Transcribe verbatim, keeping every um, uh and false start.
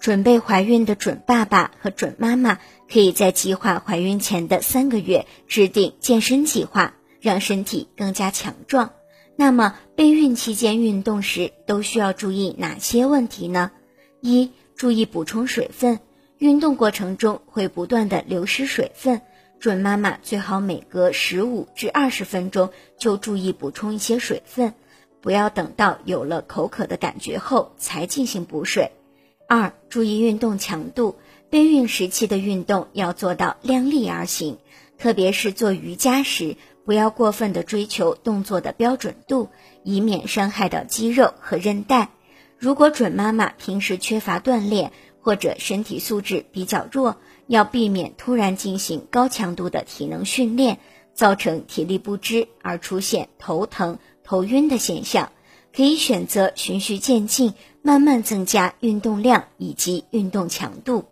准备怀孕的准爸爸和准妈妈可以在计划怀孕前的三个月制定健身计划，让身体更加强壮。那么备孕期间运动时都需要注意哪些问题呢？一、注意补充水分，运动过程中会不断的流失水分，准妈妈最好每隔十五至二十分钟就注意补充一些水分，不要等到有了口渴的感觉后才进行补水。二、注意运动强度，备孕时期的运动要做到量力而行，特别是做瑜伽时，不要过分的追求动作的标准度，以免伤害到肌肉和韧带。如果准妈妈平时缺乏锻炼，或者身体素质比较弱，要避免突然进行高强度的体能训练，造成体力不支而出现头疼、头晕的现象。可以选择循序渐进，慢慢增加运动量以及运动强度。